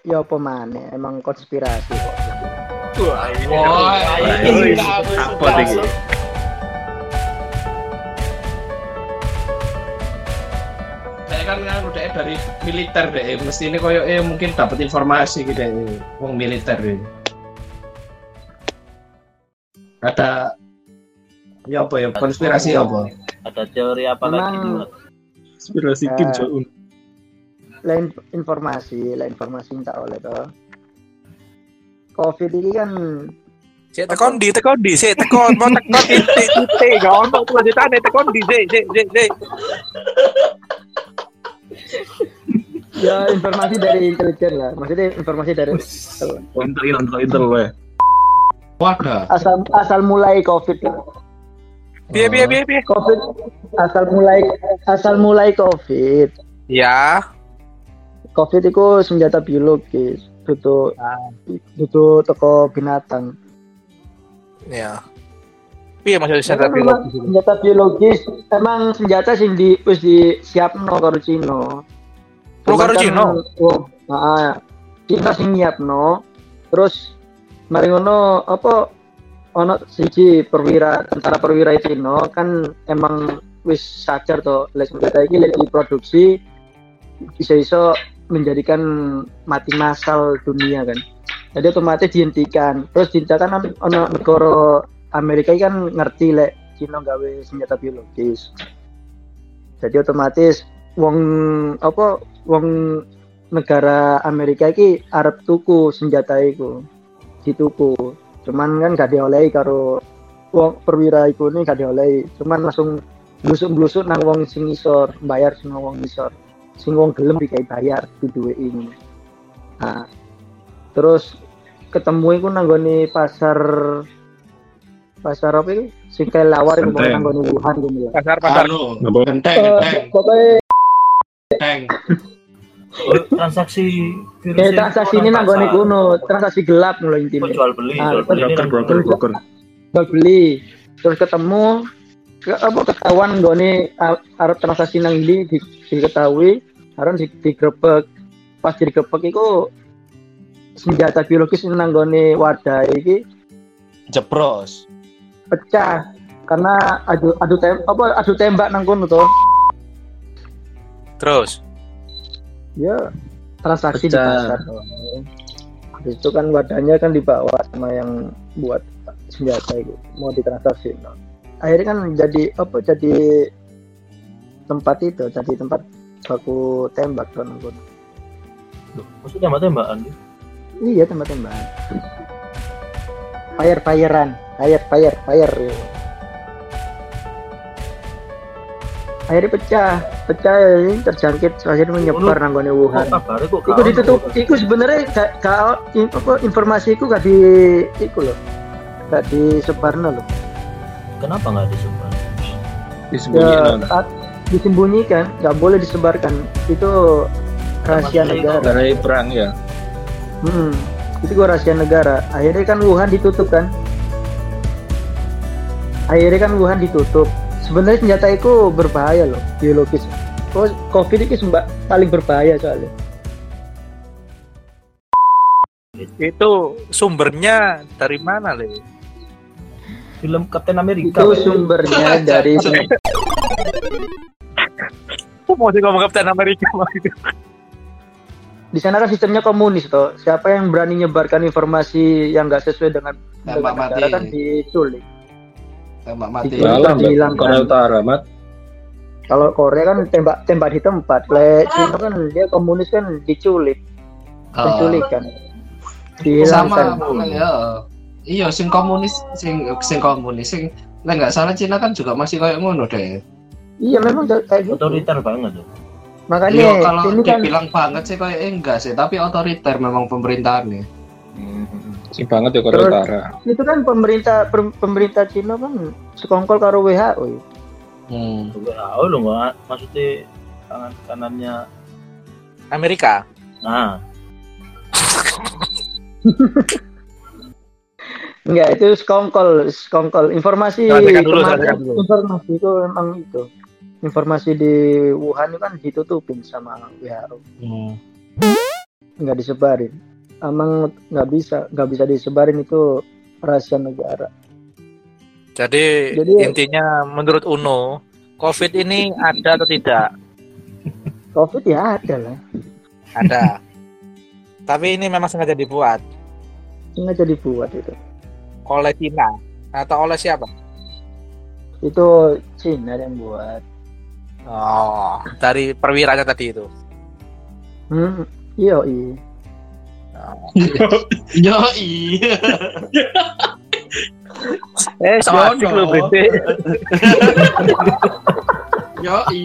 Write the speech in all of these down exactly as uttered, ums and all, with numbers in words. Ya apa maneh, emang konspirasi kok. Wah, ini apa iki? Saya kan nganu dhek dari militer dhek, mestine koyo e mungkin dapat informasi iki dhek wong militer iki. Ada ya apa ya konspirasi apa? Ada teori apa lagi itu? Konspirasi Kim Jong-un. Lain informasi, lain informasi tak oleh toh. Covid ini kan saya tekon di, tekon di, saya tekon mau tekon di, di, kau mau kelanjutan, tekon di, di, di, di. Ya informasi dari intelijen lah, maksudnya informasi dari untuk untuk intel lah. Wadah. Asal asal mulai Covid lah. Biar biar biar biar. Covid asal mulai asal mulai Covid. Ya. Covid itu senjata biologis, butuh butuh toko binatang. Ya. Iya maksudnya senjata biologis. Senjata biologis emang senjata sing di wis disiapno karo Cina. Pro karo Cina. Heeh. Kita sing nyiapno, terus mari ngono apa ana siji perwira tentara perwira Cina kan emang wis sadar to lek senjata iki lek diproduksi bisa-bisa menjadikan mati massal dunia kan. Jadi otomatis dihentikan. Terus dihentikan ono negara Amerika kan ngerti lek Cina gawe senjata biologis. Jadi otomatis wong apa wong negara Amerika iki arep tuku senjata iku. Dituku. Cuman kan gak diolehi karo wong perwira iku ne gak diolehi. Cuman langsung blusuk-blusuk nang wong sing ngisor, bayar sing wong ngisor. Sing wong gelem dikai bayar di duwe ini. Nah, terus ketemu iku nanggone pasar pasar apa iki? Sing kae lawar iku nanggone Wuhan gitu. Pasar pasar lho. Genteng, genteng. Pokoke genteng. Transaksi virus. Transaksi ini nanggone kuno, transaksi gelap lho intine. Jual beli, jual beli, broker, broker. Jual beli. Terus ketemu apa ketahuan nggone arep transaksi nang ndi diketahui. Karena digrebek, pas digrebek itu senjata biologis nanggone wadah iki jebros, pecah karena adu adu tembak apa adu tembak nang kono to. Terus ya transaksi pecah di pasar. Habis itu kan wadahnya kan dibawa sama yang buat senjata itu mau ditransaksi. Akhirnya kan jadi apa jadi tempat itu, jadi tempat aku tembak kan aku. Maksudnya tembak-tembakan? Iya tembak-tembakan. Fire firean, fire fire fire. Akhirnya pecah, pecah ini terjangkit, akhirnya menyebar nanggone Wuhan. Iku ditutup, iku sebenarnya kalau informasi iku gak di, iku loh, gak disebarno loh. Kenapa nggak disebar? Disembunyikan. Ya, disembunyikan, nggak boleh disebarkan, itu rahasia negara. Dari perang ya. Hmm, itu gua rahasia negara. Akhirnya kan Wuhan ditutup kan. Akhirnya kan Wuhan ditutup. Sebenarnya senjata itu berbahaya loh, biologis. Oh, Covid itu semba- paling berbahaya soalnya. Itu sumbernya dari mana le? Film Captain America. Itu sumbernya ya? Dari. Sumber- mau sih ngomong Kapten Amerika gitu. Di sana kan sistemnya komunis toh. Siapa yang berani nyebarkan informasi yang enggak sesuai dengan tembak mati kan diculik. Tembak mati. Kalau Korea Utara, Mat. Kalau Korea kan tembak tembak di tempat. Lek Cina kan dia komunis kan diculik. Penculikan. Uh, sama ya. Iya, sing komunis sing sing komunis sing lek enggak salah Cina kan juga masih kayak ngono deh. Iya memang kayak gitu. Otoriter banget tuh. Makanya yo, kalau ini dibilang kan banget sih kayak eh, enggak sih, tapi otoriter memang pemerintahannya. Heeh. Hmm. Sih banget ya Korea Utara. Itu kan pemerintah per, pemerintah Cina kan sekongkol karo W H O. Hmm. W H O lho, Mbak. Maksudnya tangan kanannya Amerika. Nah. Enggak, itu sekongkol, sekongkol informasi dulu, kemarin, informasi itu memang itu informasi di Wuhan itu kan ditutupin sama W H O. Hmm. nggak disebarin. Emang nggak bisa, nggak bisa disebarin, itu rahasia negara. Jadi, Jadi intinya menurut Uno, COVID ini ada atau tidak? COVID ya ada lah. Ada. Tapi ini memang sengaja dibuat. Sengaja dibuat itu. Oleh Cina atau oleh siapa? Itu Cina yang buat. Oh, dari perwiranya tadi itu. Hmm, iyo i. Iyo i. Eh, soal lu berhenti. Iyo i.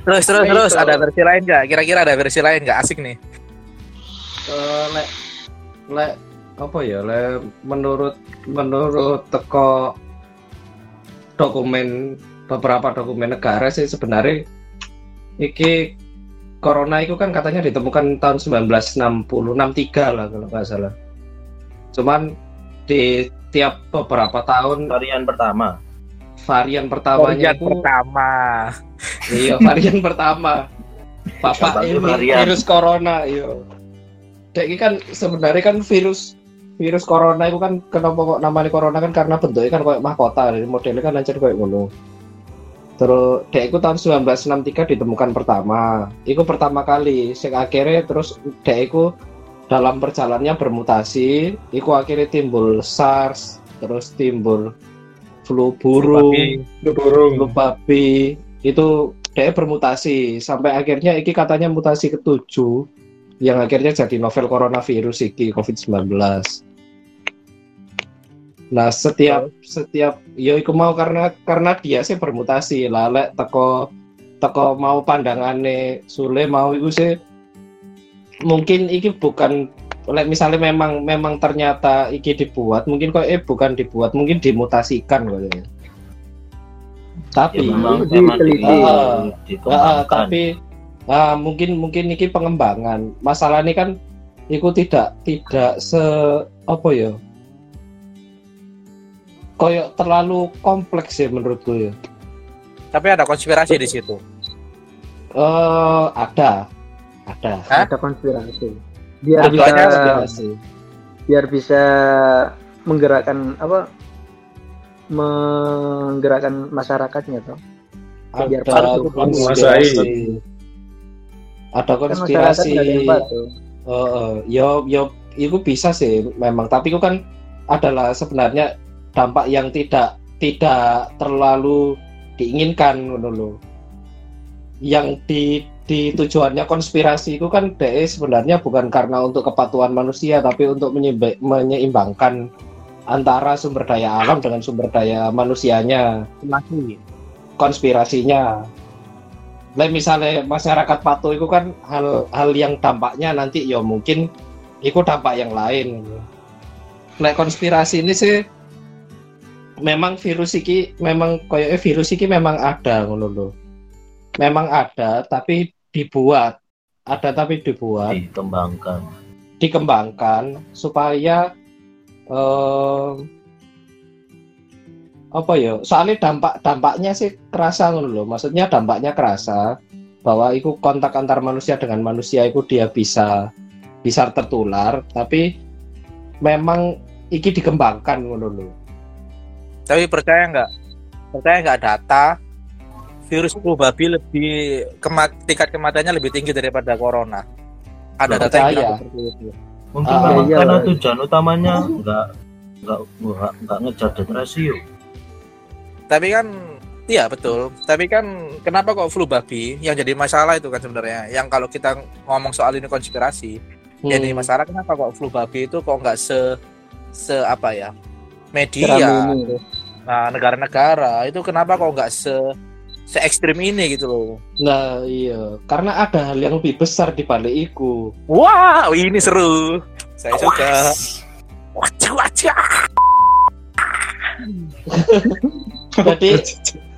Terus terus terus ada versi lain enggak? Kira-kira ada versi lain enggak? Asik nih. Eh, lek lek apa ya? Lek menurut menurut teko dokumen, beberapa dokumen negara sih sebenarnya iki corona itu kan katanya ditemukan tahun seribu sembilan ratus enam puluh, enam puluh tiga lah kalau nggak salah. Cuman di tiap beberapa tahun varian pertama. Varian pertamanya varian itu pertama. Iya, varian pertama. Bapak ini virus corona, iya. Dek iki kan sebenarnya kan virus virus corona itu kan kenapa kok namanya corona kan karena bentuknya kan kayak mahkota, modelnya kan lancar kayak ngono. Terus dek iku tahun seribu sembilan ratus enam puluh tiga ditemukan pertama. Iku pertama kali. Sing akhirnya terus dek iku dalam perjalannya bermutasi, iku akhirnya timbul SARS, terus timbul flu burung, flu burung, flu babi. Itu dek bermutasi sampai akhirnya iki katanya mutasi ketujuh yang akhirnya jadi novel coronavirus iki covid sembilan belas. Nah setiap setiap ya iku mau karena karena dia sih bermutasi lah, lek teko teko mau pandangane Sule mau iku sih mungkin iki bukan lek misalnya memang memang ternyata iki dibuat, mungkin kok eh bukan dibuat, mungkin dimutasikan kok ya. Tapi ya, memang diteliti uh, uh, tapi uh, mungkin mungkin iki pengembangan. Masalahnya kan iku tidak tidak se apa ya? Koyok terlalu kompleks ya menurutku ya. Tapi ada konspirasi di situ. Eh uh, ada, ada. Hah? Ada konspirasi. Biar bisa, konspirasi. Biar bisa menggerakkan apa? Menggerakkan masyarakatnya toh. Biar harus menguasai. Ada konspirasi. Eh eh yo yo itu bisa sih memang, tapi itu kan adalah sebenarnya dampak yang tidak tidak terlalu diinginkan menurut. Yang di di tujuannya konspirasi itu kan D E sebenarnya bukan karena untuk kepatuhan manusia, tapi untuk menyeimbangkan antara sumber daya alam dengan sumber daya manusianya. Konspirasinya. Nah, misalnya masyarakat patuh itu kan hal hal yang dampaknya nanti ya mungkin itu dampak yang lain. Nah, konspirasi ini sih memang virus iki memang koyoke virus iki memang ada ngono lho. Memang ada tapi dibuat. Ada tapi dibuat, dikembangkan. Dikembangkan supaya eh, apa ya? Soalnya dampak-dampaknya sih kerasa ngono lho. Maksudnya dampaknya kerasa bahwa iku kontak antar manusia dengan manusia iku dia bisa bisa tertular, tapi memang iki dikembangkan ngono lho. Tapi percaya nggak? Percaya nggak data virus flu babi lebih kemat, tingkat kematiannya lebih tinggi daripada corona? Ada nggak data percaya. Yang seperti itu? Mungkin uh, memang iya, karena iya. Tujuan utamanya nggak nggak nggak nggak ngejar death ratio. Tapi kan, iya betul. Tapi kan kenapa kok flu babi yang jadi masalah itu kan sebenarnya? Yang kalau kita ngomong soal ini konspirasi, hmm. jadi masalah kenapa kok flu babi itu kok nggak se se apa ya? Media, nah negara-negara itu kenapa kok nggak se se ekstrim ini gitu loh? Nah iya, karena ada hal yang lebih besar di balik itu. Wow, ini seru, saya suka. Wajah wajah. Jadi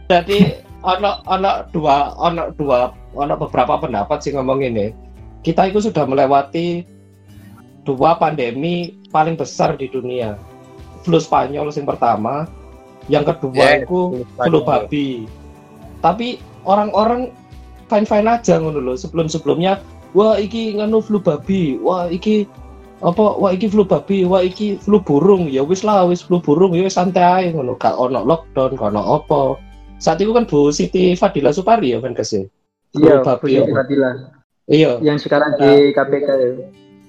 jadi ono ono dua ono dua ono beberapa pendapat sih ngomong ini. Kita itu sudah melewati dua pandemi paling besar di dunia. Flu Spanyol yang pertama, yang kedua itu yeah, flu babi. Tapi orang-orang fine-fine aja ngono lho. Sebelum-sebelumnya wah iki nganu flu babi, wah iki apa, wah iki flu babi, wah iki flu burung, ya wis lah wis flu burung, ya wis santai ngono, gak ono lockdown, gak ono apa. Saat itu kan Bu Siti Fadilah Supari ya kan kesih. Iya, Bu Siti Fadilah. Iya. Yang sekarang nah, di K P K ya.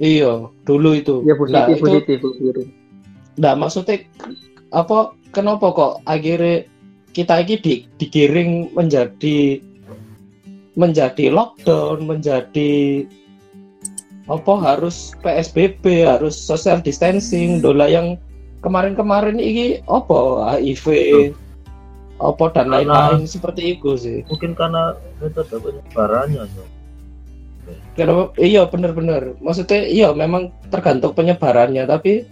Iya, dulu itu. Iya, Bu Siti, Bu Siti, Bu Siti. Nah, maksudnya apa kenapa kok akhirnya kita ini di, digiring menjadi menjadi lockdown, menjadi apa harus P S B B, harus social distancing, dola yang kemarin-kemarin ini apa A I V, apa dan lain-lain seperti itu sih. Mungkin karena metode penyebarannya. So. Karena iya benar-benar. Maksudnya iya memang tergantung penyebarannya, tapi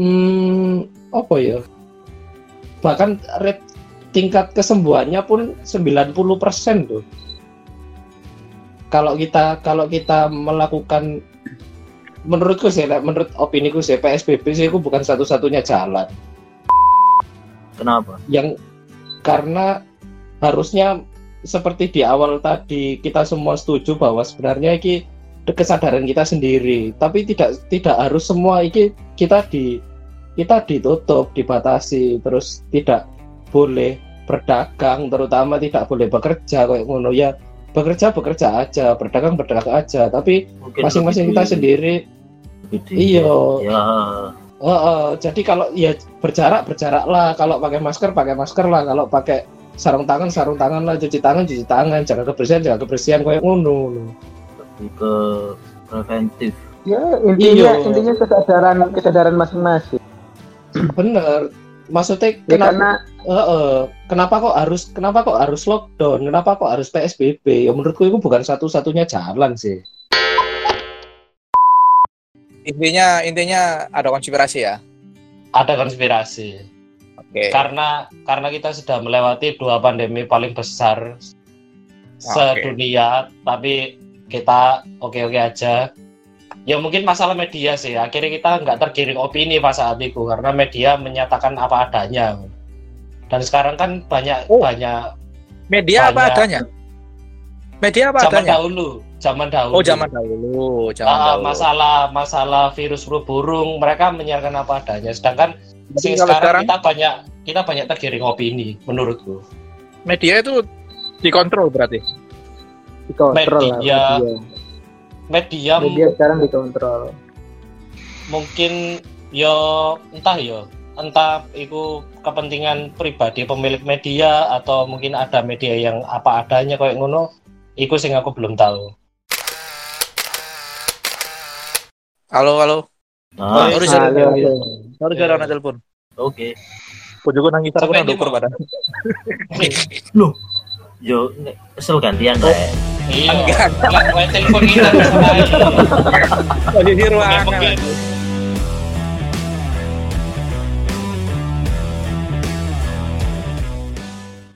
hmm, apa ya? Bahkan rate tingkat kesembuhannya pun sembilan puluh persen tuh. Kalau kita kalau kita melakukan, menurutku sih, menurut opiniku sih, P S B B sih itu bukan satu-satunya jalan. Kenapa? Yang karena harusnya seperti di awal tadi kita semua setuju bahwa sebenarnya ini kesadaran kita sendiri, tapi tidak tidak harus semua ini kita di kita ditutup, dibatasi, terus tidak boleh berdagang, terutama tidak boleh bekerja kayak ngono ya. Bekerja bekerja aja, berdagang berdagang aja, tapi mungkin masing-masing kita sendiri. Iyo. Ya. Uh, uh, jadi kalau ya berjarak berjarak lah, kalau pakai masker pakai masker lah, kalau pakai sarung tangan sarung tangan lah, cuci tangan cuci tangan, jaga kebersihan jaga kebersihan, kayak ngono. Lebih ke preventif. Ya intinya iyo. Intinya kesadaran kesadaran masing-masing. Bener. Maksudnya ya, kenapa, karena, uh, uh, kenapa kok harus kenapa kok harus lockdown, kenapa kok harus P S B B? Ya menurutku itu bukan satu-satunya jalan sih. Intinya intinya ada konspirasi ya. Ada konspirasi. Oke. Okay. Karena karena kita sudah melewati dua pandemi paling besar sedunia, okay. Tapi kita oke-oke aja. Ya mungkin masalah media sih, akhirnya kita nggak tergiring opini pas saat itu karena media menyatakan apa adanya. Dan sekarang kan banyak oh. banyak media banyak, apa adanya. Media apa zaman adanya. Zaman dahulu, zaman dahulu. Oh zaman dahulu, zaman uh, dahulu. Masalah masalah virus flu burung, mereka menyiarkan apa adanya. Sedangkan sih, sekarang, sekarang kita banyak kita banyak tergiring opini menurutku. Media itu dikontrol berarti. Dikontrol media. Lah, media. Media, media sekarang dikontrol. Mungkin yo entah yo, entah itu kepentingan pribadi pemilik media atau mungkin ada media yang apa adanya kayak ngono, iku sing aku belum tahu. Halo, halo. Ah, sorry sorry gara ana telepon. Oke. Bojoku nang ngisor nang dokter padahal. Loh. Yo, kesel gantian ta. Iya, enggak. Lah, telepon kita sama. Jadi ruangan.